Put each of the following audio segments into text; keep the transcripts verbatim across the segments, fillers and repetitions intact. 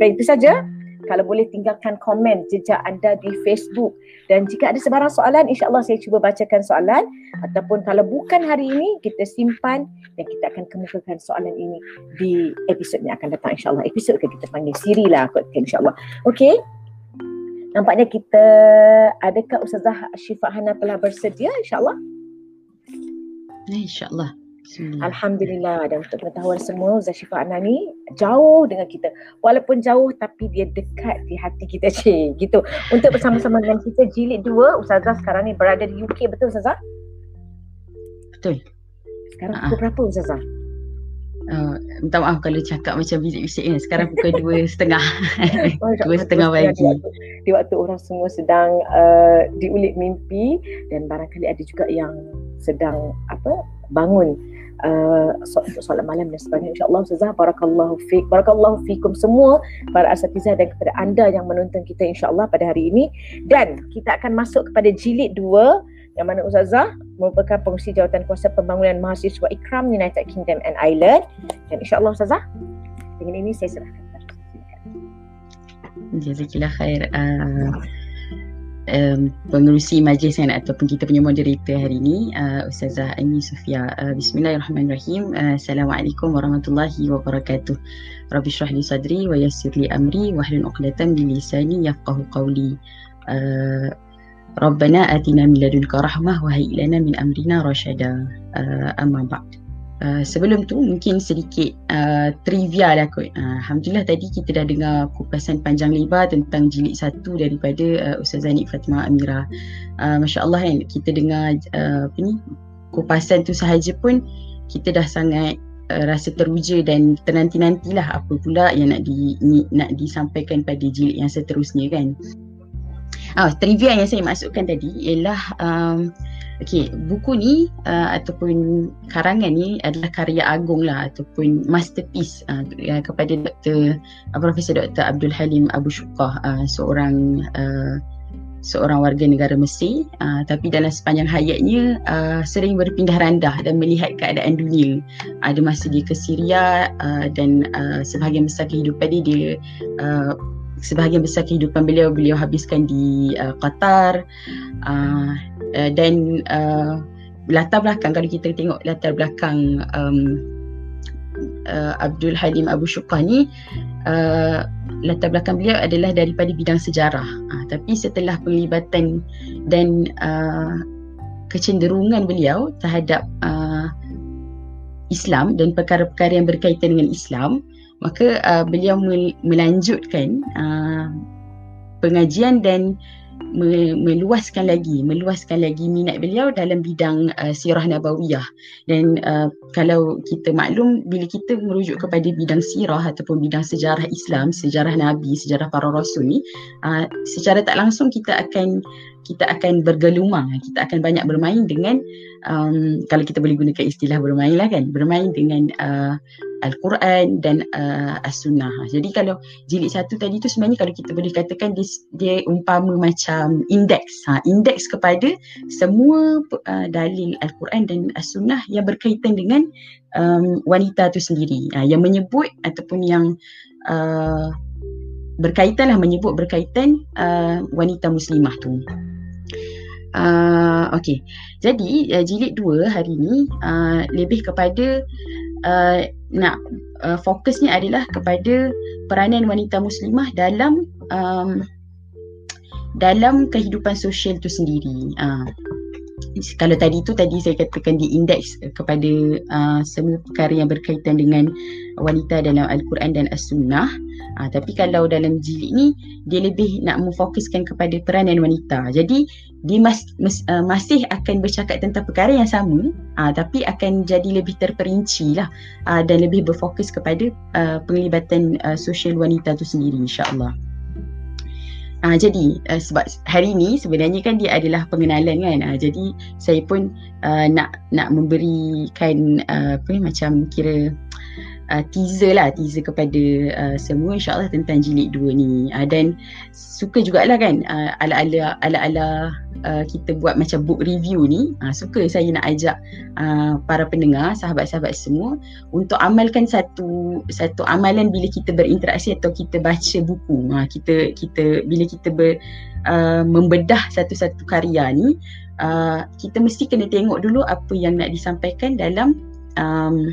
Baik, itu saja. Kalau boleh tinggalkan komen jejak anda di Facebook, dan jika ada sebarang soalan, insyaAllah saya cuba bacakan soalan, ataupun kalau bukan hari ini, kita simpan dan kita akan kemukakan soalan ini di episod yang akan datang, insyaAllah. Episod ke kita panggil siri lah kot, insyaAllah. Okey, nampaknya kita, adakah Ustazah Syifa Hana telah bersedia, insyaAllah? InsyaAllah. Alhamdulillah. Dan untuk pengetahuan semua, Ustazah Syifa Hana ni jauh dengan kita. Walaupun jauh tapi dia dekat di hati kita, cik. Gitu. Untuk bersama-sama dengan kita jilid dua, Ustazah sekarang ni berada di U K, betul Ustazah? Betul. Sekarang pukul uh-huh. berapa Ustazah? Uh, minta maaf kalau cakap macam bisik-bisik kan. Sekarang pukul dua setengah. dua setengah pagi. Di waktu orang semua sedang uh, diulit mimpi, dan barangkali ada juga yang sedang apa bangun Uh, so- solat malam dan sebagainya. InsyaAllah Ustazah, barakallahu fiik, barakallahu fiikum semua para asatizah dan kepada anda yang menonton kita insyaAllah pada hari ini. Dan kita akan masuk kepada jilid dua, yang mana Ustazah merupakan pengurusi Jawatankuasa Pembangunan Mahasiswa Ikram United Kingdom and Ireland. Dan insyaAllah Ustazah, dengan ini saya serahkan. Jazakillah khair uh, um, pengurusi majlis kan, ataupun kita punya moderator hari ini, uh, Ustazah Aini Sofia. uh, Bismillahirrahmanirrahim. uh, Assalamualaikum warahmatullahi wabarakatuh. Rabbi syrah li sadri wa yassir li amri wahlul uqdatan min lisani yafqahu qawli. uh, Rabbana atina min ladunka rahmah wa hayyi' lana min amrina rasyada. uh, Amma ba'd. Uh, sebelum tu mungkin sedikit uh, trivia lah kot. Uh, Alhamdulillah tadi kita dah dengar kupasan panjang lebar tentang jilid satu daripada uh, Ustazah Nik Fatma Amira. Uh, Masya Allah kan, kita dengar uh, apa ni, kupasan tu sahaja pun kita dah sangat uh, rasa teruja, dan kita nanti-nantilah apa pula yang nak, di, ni, nak disampaikan pada jilid yang seterusnya kan. Ah, trivia yang saya masukkan tadi ialah um, okay, buku ni uh, ataupun karangan ni adalah karya agung lah, ataupun masterpiece uh, kepada Doktor uh, Profesor Doktor Abdul Halim Abu Syuqah, uh, seorang uh, seorang warga negara Mesir, uh, tapi dalam sepanjang hayatnya uh, sering berpindah randah dan melihat keadaan dunia. Ada masa dia ke Syria, uh, dan uh, sebahagian besar kehidupan dia, dia uh, sebahagian besar kehidupan beliau beliau habiskan di uh, Qatar, uh, uh, dan uh, latar belakang, kalau kita tengok latar belakang um, uh, Abdul Halim Abu Syuqah ni, uh, latar belakang beliau adalah daripada bidang sejarah, uh, tapi setelah penglibatan dan uh, kecenderungan beliau terhadap uh, Islam dan perkara-perkara yang berkaitan dengan Islam, maka uh, beliau melanjutkan uh, pengajian dan me- meluaskan lagi meluaskan lagi minat beliau dalam bidang uh, sirah nabawiyah. Dan uh, kalau kita maklum, bila kita merujuk kepada bidang sirah ataupun bidang sejarah Islam, sejarah Nabi, sejarah para Rasul ni, uh, secara tak langsung kita akan kita akan bergelumang, kita akan banyak bermain dengan um, kalau kita boleh gunakan istilah bermain lah kan, bermain dengan uh, Al-Quran dan uh, As-Sunnah. Jadi kalau jilid satu tadi tu sebenarnya kalau kita boleh katakan dia, dia umpama macam indeks, ha, indeks kepada semua uh, dalil Al-Quran dan As-Sunnah yang berkaitan dengan um, wanita tu sendiri, ha, yang menyebut ataupun yang uh, berkaitanlah menyebut berkaitan uh, wanita muslimah tu. Uh, Okey, jadi uh, jilid dua hari ni uh, lebih kepada Uh, nak uh, fokusnya adalah kepada peranan wanita muslimah dalam um, dalam kehidupan sosial tu sendiri. Uh, kalau tadi tu tadi saya katakan di indeks kepada uh, semua perkara yang berkaitan dengan wanita dalam Al-Quran dan As-Sunnah. Uh, tapi kalau dalam jilid ni dia lebih nak memfokuskan kepada peranan wanita. Jadi dia mas, mas, uh, masih akan bercakap tentang perkara yang sama, uh, tapi akan jadi lebih terperinci lah, uh, dan lebih berfokus kepada uh, penglibatan uh, sosial wanita tu sendiri, insyaAllah. Uh, jadi uh, sebab hari ni sebenarnya kan dia adalah pengenalan kan, uh, jadi saya pun uh, nak nak memberikan uh, apa ni, macam kira Uh, teaser lah, teaser kepada uh, semua insyaAllah tentang jilid dua ni. Uh, dan suka jugalah kan, uh, ala-ala ala-ala uh, kita buat macam book review ni, uh, suka saya nak ajak uh, para pendengar, sahabat-sahabat semua untuk amalkan satu satu amalan bila kita berinteraksi atau kita baca buku. Uh, kita kita bila kita ber, uh, membedah satu-satu karya ni, uh, kita mesti kena tengok dulu apa yang nak disampaikan dalam um,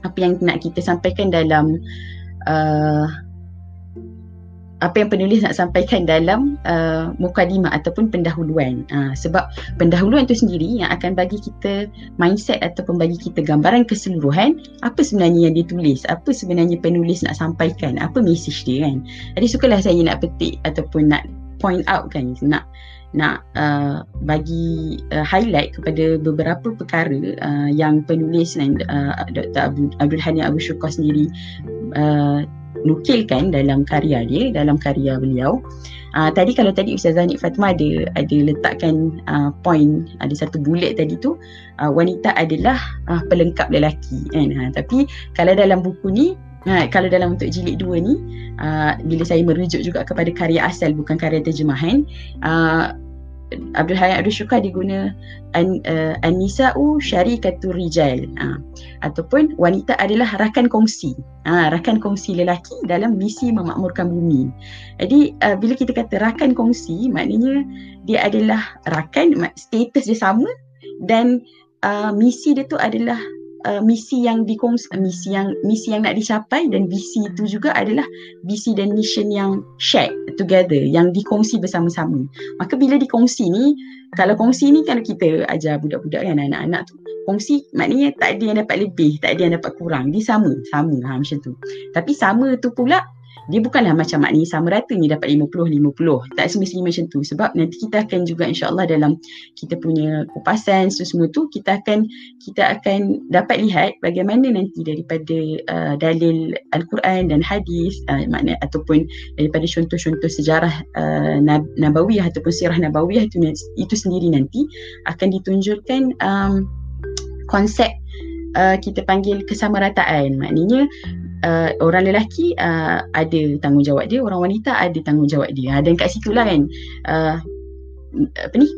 apa yang nak kita sampaikan dalam uh, apa yang penulis nak sampaikan dalam uh, mukadimah ataupun pendahuluan. Uh, sebab pendahuluan itu sendiri yang akan bagi kita mindset ataupun bagi kita gambaran keseluruhan apa sebenarnya yang ditulis, apa sebenarnya penulis nak sampaikan, apa mesej dia kan. Jadi sukalah saya nak petik ataupun nak point out kan, nak nak uh, bagi uh, highlight kepada beberapa perkara uh, yang penulis dan uh, Doktor Abdul Halim Abu Syuqah sendiri uh, nukilkan dalam karya dia, dalam karya beliau. Uh, tadi kalau tadi Ustazah Nik Fatma ada ada letakkan uh, point, ada satu bullet tadi tu, uh, wanita adalah uh, pelengkap lelaki kan. Ha, tapi kalau dalam buku ni, Ha, kalau dalam untuk jilid dua ni, uh, bila saya merujuk juga kepada karya asal bukan karya terjemahan, uh, Abdul Halim Abu Syuqah diguna an, uh, an-nisa'u syarikatur rijal, uh, ataupun wanita adalah rakan kongsi, uh, rakan kongsi lelaki dalam misi memakmurkan bumi. Jadi uh, bila kita kata rakan kongsi, maknanya dia adalah rakan, status dia sama, dan uh, misi dia tu adalah Uh, misi yang dikongsi, misi yang misi yang nak dicapai, dan visi itu juga adalah visi dan mission yang shared together, yang dikongsi bersama-sama. Maka bila dikongsi ni, kalau kongsi ni kan kita ajar budak-budak kan, anak-anak tu kongsi, maknanya tak ada yang dapat lebih, tak ada yang dapat kurang, dia sama, sama ha, macam tu. Tapi sama tu pula dia bukanlah macam maknanya sama rata ni dapat lima puluh lima puluh, tak semestinya macam tu. Sebab nanti kita akan juga insyaAllah dalam kita punya kupasan so, semua tu kita akan kita akan dapat lihat bagaimana nanti daripada uh, dalil Al-Quran dan hadis, uh, makna ataupun daripada contoh-contoh sejarah uh, nabawiyah ataupun sirah nabawiyah itu, itu sendiri nanti akan ditunjukkan um, konsep uh, kita panggil kesamarataan. Maknanya Uh, orang lelaki uh, ada tanggungjawab dia, orang wanita ada tanggungjawab dia. Dan kat situlah kan uh, apa ni,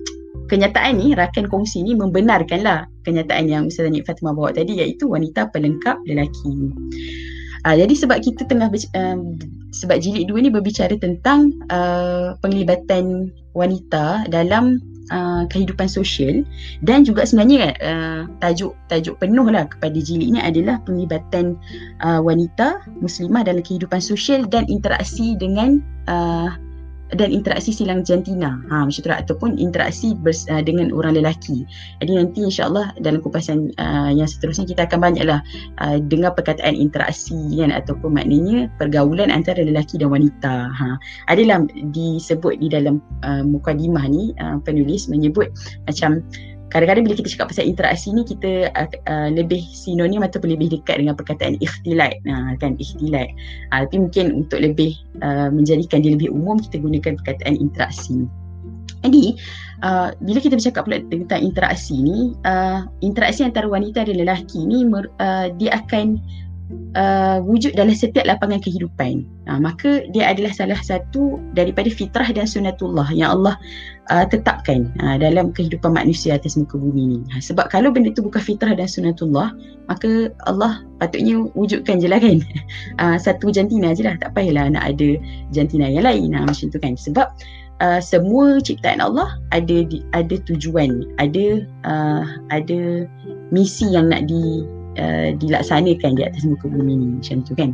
kenyataan ni, rakan kongsi ni membenarkanlah kenyataan yang Ustazah Nik Fatma bawa tadi, iaitu wanita pelengkap lelaki. Uh, jadi sebab kita tengah uh, sebab jilid dua ni berbicara tentang uh, penglibatan wanita dalam Uh, kehidupan sosial, dan juga sebenarnya uh, tajuk tajuk penuh lah kepada jilid ni adalah penglibatan uh, wanita muslimah dalam kehidupan sosial dan interaksi dengan uh, dan interaksi silang jantina, ha, macam tu lah, ataupun interaksi bers, uh, dengan orang lelaki. Jadi nanti insyaAllah dalam kupasan uh, yang seterusnya kita akan banyaklah uh, dengar perkataan interaksi kan, ataupun maknanya pergaulan antara lelaki dan wanita. Ha, adalah disebut di dalam uh, mukadimah ni, uh, penulis menyebut macam kadang-kadang bila kita cakap pasal interaksi ni, kita uh, uh, lebih sinonim ataupun lebih dekat dengan perkataan ikhtilat, uh, kan, ikhtilat. Uh, tapi mungkin untuk lebih uh, menjadikan dia lebih umum, kita gunakan perkataan interaksi. Jadi uh, bila kita bercakap pula tentang interaksi ni, uh, interaksi antara wanita dan lelaki ni uh, dia akan Uh, wujud dalam setiap lapangan kehidupan. Uh, maka dia adalah salah satu daripada fitrah dan sunatullah yang Allah uh, tetapkan uh, dalam kehidupan manusia atas muka bumi ni. Ha, sebab kalau benda tu bukan fitrah dan sunatullah, maka Allah patutnya wujudkan je lah kan. Uh, satu jantina je lah, tak payahlah nak ada jantina yang lain, ha, macam tu kan. Sebab uh, semua ciptaan Allah ada ada tujuan, ada uh, ada misi yang nak di Uh, dilaksanakan di atas muka bumi ni, macam tu kan.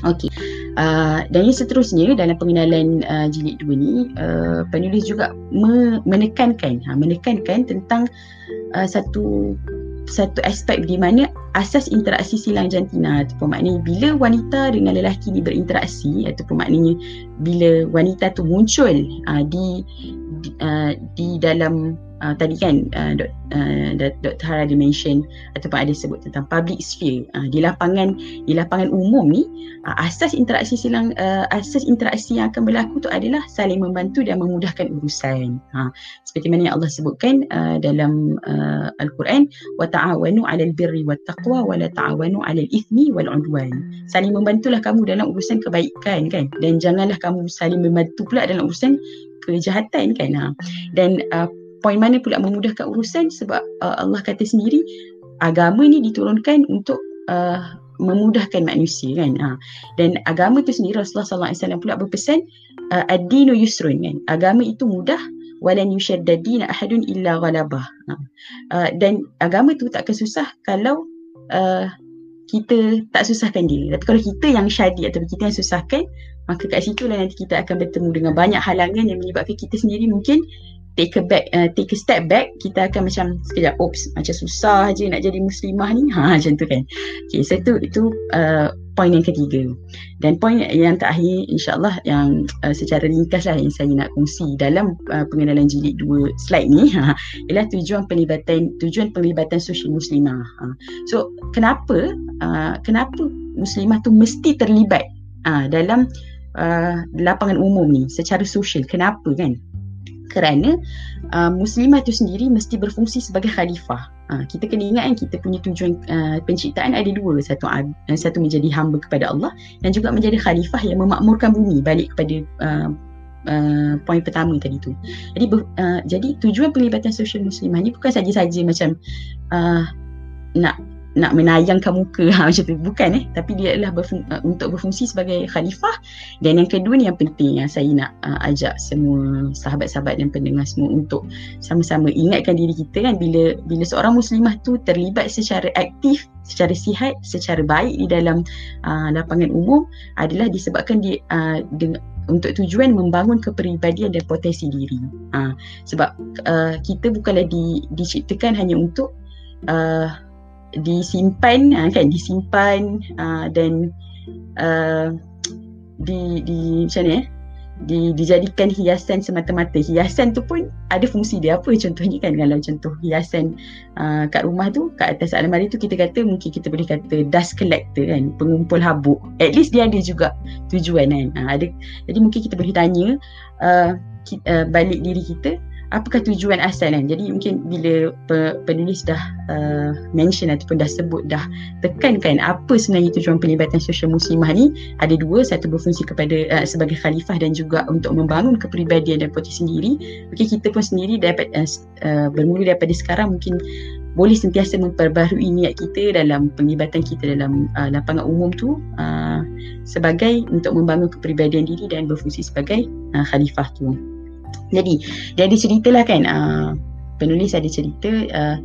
Okey, uh, dan yang seterusnya dalam pengenalan uh, jilid dua ni, uh, penulis juga me- menekankan ha, menekankan tentang uh, satu satu aspek di mana asas interaksi silang jantina, ataupun maknanya bila wanita dengan lelaki ni berinteraksi, ataupun maknanya bila wanita tu muncul uh, di di, uh, di dalam Uh, tadi kan uh, Dr. Uh, Dr. Hara ada mention ataupun ada sebut tentang public sphere, uh, di lapangan di lapangan umum ni, uh, asas interaksi silang uh, asas interaksi yang akan berlaku tu adalah saling membantu dan memudahkan urusan. Ha, seperti mana yang Allah sebutkan uh, dalam uh, Al-Quran, wa ta'awanu 'alal birri wat taqwa wa la ta'awanu 'alal ithmi wal 'udwan. Saling membantulah kamu dalam urusan kebaikan kan, dan janganlah kamu saling membantu pula dalam urusan kejahatan kan. Ha. Dan uh, poin mana pula memudahkan urusan, sebab uh, Allah kata sendiri agama ni diturunkan untuk uh, memudahkan manusia kan. Ha. Dan agama tu sendiri Rasulullah sallallahu alaihi wasallam pula berpesan uh, ad-dinu yusrun kan, agama itu mudah, walan yushaddadina ahadun illa ghalabah. Ha. Uh, dan agama tu tak akan susah kalau uh, kita tak susahkan dia. Tapi kalau kita yang syadi atau kita yang susahkan, maka kat situ lah nanti kita akan bertemu dengan banyak halangan yang menyebabkan kita sendiri mungkin take a back, uh, take a step back. Kita akan macam sekejap, oops, macam susah je nak jadi muslimah ni, ha macam tu kan. Okay, so tu, itu uh, poin yang ketiga. Dan poin yang terakhir insyaAllah yang uh, secara ringkas lah yang saya nak kongsi dalam uh, pengenalan jilid dua slide ni, ha, ialah tujuan penglibatan tujuan penglibatan sosial muslimah. Ha. So kenapa uh, kenapa muslimah tu mesti terlibat uh, dalam uh, lapangan umum ni secara sosial, kenapa kan? Kerana uh, muslimah itu sendiri mesti berfungsi sebagai khalifah. Uh, kita kena ingat kan, kita punya tujuan uh, penciptaan ada dua. Satu uh, satu menjadi hamba kepada Allah dan juga menjadi khalifah yang memakmurkan bumi. Balik kepada uh, uh, poin pertama tadi tu. Jadi uh, jadi tujuan penglibatan sosial muslimah ni bukan saja-saja macam uh, nak nak menayangkan muka, ha, macam tu, bukan eh, tapi dia adalah berfung- untuk berfungsi sebagai khalifah. Dan yang kedua ni yang penting, yang saya nak uh, ajak semua sahabat-sahabat dan pendengar semua untuk sama-sama ingatkan diri kita kan, bila bila seorang muslimah tu terlibat secara aktif, secara sihat, secara baik di dalam uh, lapangan umum, adalah disebabkan dia uh, dengan untuk tujuan membangun kepribadian dan potensi diri. Uh, sebab uh, kita bukanlah di, diciptakan hanya untuk uh, disimpan kan, disimpan uh, dan uh, di di macam ni eh? di, dijadikan hiasan semata-mata. Hiasan tu pun ada fungsi dia, apa contohnya kan. Kalau contoh hiasan uh, kat rumah tu, kat atas almari tu, kita kata mungkin kita boleh kata dust collector kan, pengumpul habuk. At least dia ada juga tujuan kan. Uh, ada, jadi mungkin kita boleh tanya uh, ki, uh, balik diri kita, apakah tujuan asal kan? Jadi mungkin bila penulis dah uh, mention ataupun dah sebut, dah tekankan apa sebenarnya tujuan penglibatan sosial muslimah ni, ada dua, satu berfungsi kepada uh, sebagai khalifah dan juga untuk membangun kepribadian dan potensi sendiri. Mungkin kita pun sendiri dapat uh, uh, bermula daripada sekarang mungkin boleh sentiasa memperbarui niat kita dalam penglibatan kita dalam uh, lapangan umum tu uh, sebagai untuk membangun kepribadian diri dan berfungsi sebagai uh, khalifah tu. Jadi dia ada ceritalah kan, uh, penulis ada cerita uh,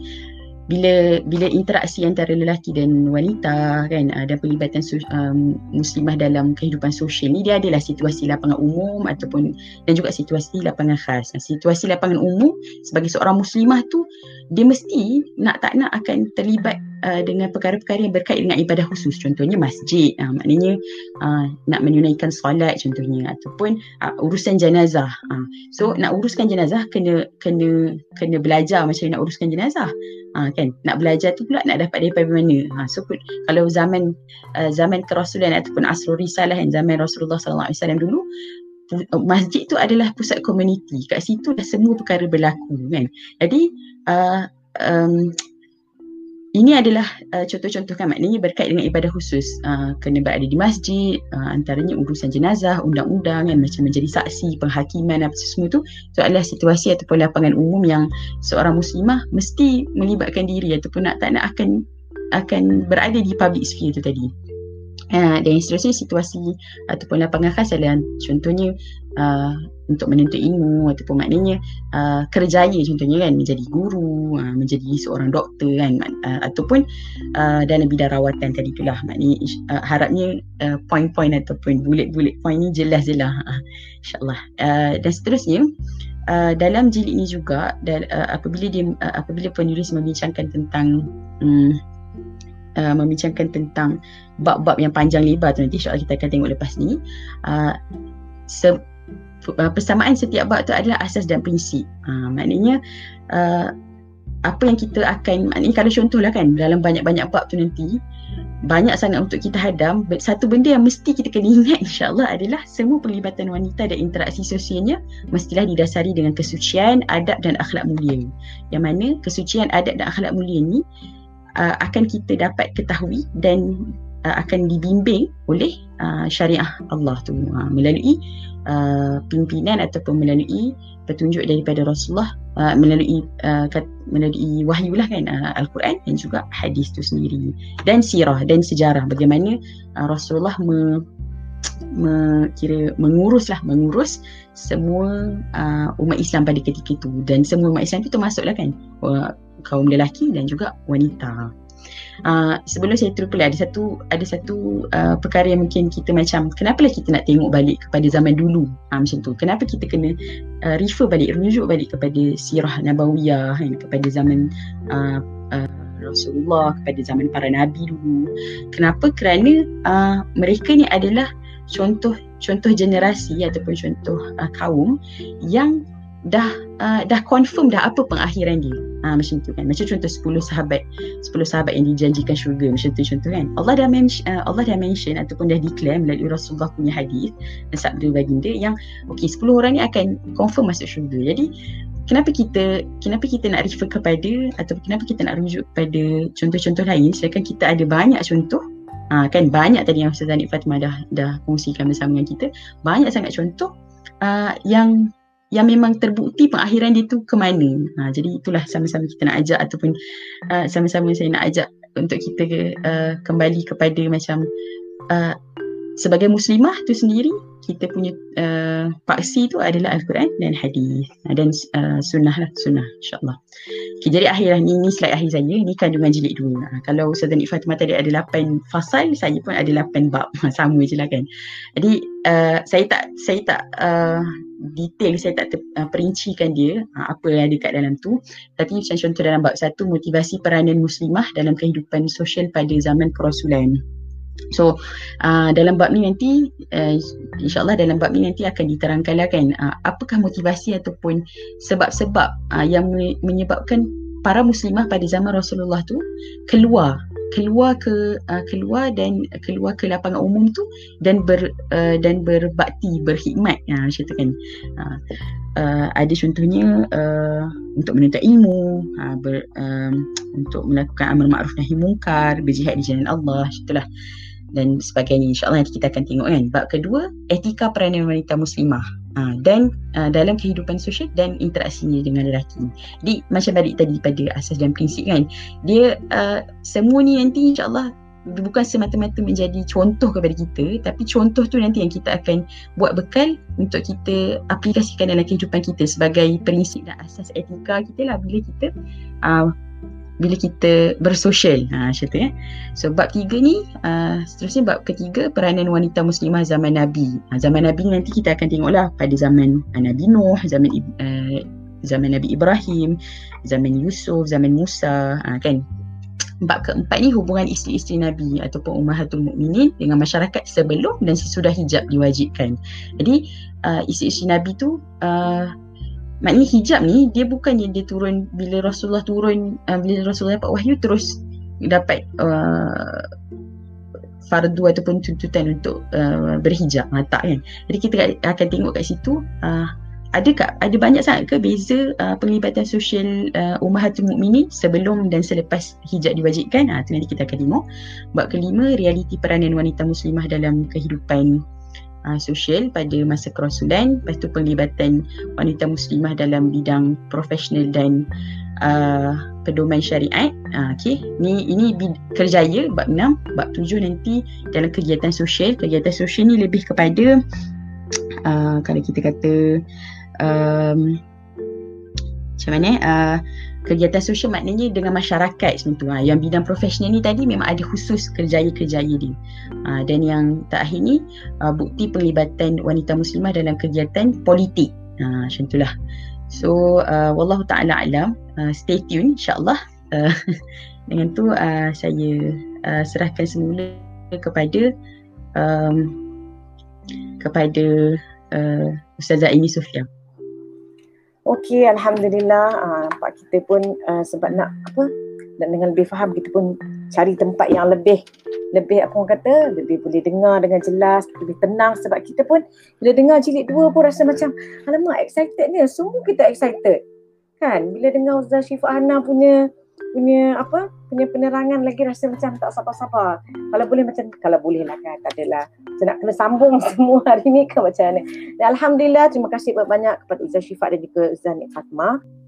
bila bila interaksi antara lelaki dan wanita kan, uh, dan pelibatan um, muslimah dalam kehidupan sosial ni, dia adalah situasi lapangan umum ataupun dan juga situasi lapangan khas. Situasi lapangan umum, sebagai seorang muslimah tu dia mesti nak tak nak akan terlibat Uh, dengan perkara-perkara yang berkait dengan ibadah khusus, contohnya masjid, uh, maknanya uh, nak menunaikan solat contohnya, ataupun uh, urusan jenazah. Uh. So nak uruskan jenazah kena kena kena belajar macam nak uruskan jenazah, uh, kan? Nak belajar tu pula nak dapat daripada mana? Uh, so put, kalau zaman uh, zaman kerasulan ataupun asrul risalah kan, zaman Rasulullah sallallahu alaihi wasallam dulu, masjid tu adalah pusat komuniti. Kat situ dah semua perkara berlaku kan. Jadi uh, um, ini adalah uh, contoh-contoh kan, maknanya berkait dengan ibadah khusus. Uh, kena berada di masjid, uh, antaranya urusan jenazah, undang-undang kan, macam menjadi saksi, penghakiman apa semua tu. So adalah situasi ataupun lapangan umum yang seorang muslimah mesti melibatkan diri ataupun nak tak nak akan akan berada di public sphere tu tadi. Uh, dan seterusnya situasi ataupun lapangan khas adalah contohnya uh, untuk menuntut ilmu ataupun maknanya uh, kerjaya contohnya kan, menjadi guru, uh, menjadi seorang doktor kan, uh, ataupun uh, dalam bidang rawatan tadi itulah. Maknanya uh, harapnya uh, poin-poin ataupun bulet-bulet poin ni jelas-jelas, uh, insyaAllah. Uh, dan seterusnya uh, dalam jilid ni juga dan, uh, apabila dia uh, apabila penulis membincangkan tentang um, Uh, membincangkan tentang bab-bab yang panjang lebar tu, nanti insyaAllah kita akan tengok lepas ni. Uh, se- persamaan setiap bab tu adalah asas dan prinsip. Uh, maknanya uh, apa yang kita akan, maknanya kalau contohlah kan, dalam banyak-banyak bab tu nanti banyak sangat untuk kita hadam. Satu benda yang mesti kita kena ingat insyaAllah adalah semua perlibatan wanita dan interaksi sosialnya mestilah didasari dengan kesucian, adab dan akhlak mulia. Yang mana kesucian, adab dan akhlak mulia ni Uh, akan kita dapat ketahui dan uh, akan dibimbing oleh uh, syariah Allah tu, uh, melalui uh, pimpinan ataupun melalui petunjuk daripada Rasulullah, uh, melalui uh, kat, melalui wahyu lah kan, uh, Al-Quran dan juga hadis tu sendiri, dan sirah dan sejarah bagaimana uh, Rasulullah me, me, kira mengurus lah mengurus semua uh, umat Islam pada ketika itu, dan semua umat Islam itu termasuklah kan uh, kaum lelaki dan juga wanita. Uh, sebelum saya terus pula, ada satu ada satu uh, perkara yang mungkin kita macam, kenapalah kita nak tengok balik kepada zaman dulu, ha, macam tu, kenapa kita kena uh, refer balik, rujuk balik kepada sirah nabawiyah kan, kepada zaman uh, uh, Rasulullah, kepada zaman para nabi dulu. Kenapa? Kerana uh, mereka ni adalah contoh contoh generasi ataupun contoh uh, kaum yang dah uh, dah confirm dah apa pengakhiran dia. Ha, macam tu kan, macam contoh sepuluh sahabat yang dijanjikan syurga, macam tu contoh kan. Allah dah mention, uh, Allah dah mention ataupun dah declare melalui Rasulullah punya hadis dan sabda baginda yang okey, sepuluh orang ni akan confirm masuk syurga. Jadi kenapa kita kenapa kita nak refer kepada atau kenapa kita nak rujuk kepada contoh-contoh lain, sedangkan kita ada banyak contoh. Ha, kan banyak tadi yang Ustazah Nik Fatma dah dah kongsikan bersama dengan kita, banyak sangat contoh uh, yang yang memang terbukti pengakhiran dia tu ke mana. Ha, jadi itulah sama-sama kita nak ajak ataupun uh, sama-sama saya nak ajak untuk kita uh, kembali kepada macam uh, sebagai muslimah tu sendiri, kita punya uh, paksi tu adalah Al-Quran dan hadis dan uh, sunnah lah, sunnah insyaAllah. Okay, jadi akhirlah ni, ni slide akhir saya, ni kandungan jilid dua. Ha, kalau Ustazah Nik Fatma tadi ada lapan fasal, saya pun ada lapan bab, sama je lah kan. Jadi uh, saya tak saya tak uh, detail, saya tak ter, uh, perincikan dia uh, apa yang ada kat dalam tu. Tapi macam contoh dalam bab satu, motivasi peranan muslimah dalam kehidupan sosial pada zaman kerasulan. So uh, dalam bab ni nanti uh, insyaAllah dalam bab ni nanti akan diterangkanlah kan, uh, apakah motivasi ataupun sebab-sebab uh, yang menyebabkan para muslimah pada zaman Rasulullah tu keluar keluar ke uh, keluar dan uh, keluar ke lapangan umum tu dan ber uh, dan berbakti, berkhidmat, ha, macam tu kan. Uh, uh, ada contohnya uh, untuk menuntut ilmu, uh, ber, um, untuk melakukan amar ma'ruf nahi munkar, berjihad di jalan Allah, itulah dan sebagainya. InsyaAllah nanti kita akan tengok kan. Bab kedua, etika peranan wanita muslimah uh, dan uh, dalam kehidupan sosial dan interaksinya dengan lelaki. Jadi macam balik tadi pada asas dan prinsip kan, dia uh, semua ni nanti insyaAllah bukan semata-mata menjadi contoh kepada kita, tapi contoh tu nanti yang kita akan buat bekal untuk kita aplikasikan dalam kehidupan kita sebagai prinsip dan asas etika kita lah bila kita uh, bila kita bersosial, ha, macam tu ya. So bab tiga ni uh, seterusnya bab ketiga, peranan wanita muslimah zaman Nabi. Ha, zaman Nabi nanti kita akan tengoklah pada zaman uh, Nabi Nuh, zaman uh, zaman Nabi Ibrahim, zaman Yusuf, zaman Musa, ha, kan. Bab keempat ni hubungan isteri-isteri Nabi ataupun Ummahatul Mukminin dengan masyarakat sebelum dan sesudah hijab diwajibkan. Jadi uh, isteri-isteri Nabi tu uh, maknanya hijab ni dia bukannya dia turun bila Rasulullah turun, uh, bila Rasulullah dapat wahyu terus dapat uh, fardu ataupun tuntutan untuk uh, berhijab, ha, tak kan. Jadi kita akan tengok kat situ uh, ada kat, ada banyak sangat ke beza uh, penglibatan sosial uh, Ummahatul Mukminin sebelum dan selepas hijab diwajibkan. Ha, tu nanti kita akan tengok. Bab kelima, realiti peranan wanita muslimah dalam kehidupan Uh, sosial pada masa kerasulan. Lepas tu penglibatan wanita muslimah dalam bidang profesional dan uh, pedoman syariat. Uh, okay. Ni, ini bid- kerjaya bab enam. Bab tujuh nanti dalam kegiatan sosial. Kegiatan sosial ni lebih kepada uh, kalau kita kata um, macam mana uh, kegiatan sosial maknanya dengan masyarakat macam tu. Ha. Yang bidang profesional ni tadi memang ada khusus kerjaya-kerjaya dia. Ha, dan yang terakhir ni uh, bukti penglibatan wanita muslimah dalam kegiatan politik. Ha, macam tu lah. So uh, wallahu ta'ala alam, uh, stay tune insyaAllah. Uh, dengan tu uh, saya uh, serahkan semula kepada um, kepada uh, Ustazah Aini Sofia. Okey, Alhamdulillah, uh, nampak kita pun uh, sebab nak apa, dan dengan lebih faham kita pun cari tempat yang lebih lebih apa orang kata, lebih boleh dengar dengan jelas, lebih tenang, sebab kita pun bila dengar jilid dua pun rasa macam alamak, excited ni, semua kita excited kan bila dengar Ustaz Syifa Hana punya punya apa punya penerangan lagi, rasa macam tak sabar-sabar. Kalau boleh macam, kalau boleh lah kan, tak adalah. Saya nak kena sambung semua hari ni ke macam mana. Dan Alhamdulillah, terima kasih banyak kepada Ustaz Syifa dan juga Ustaz Nik Fatma.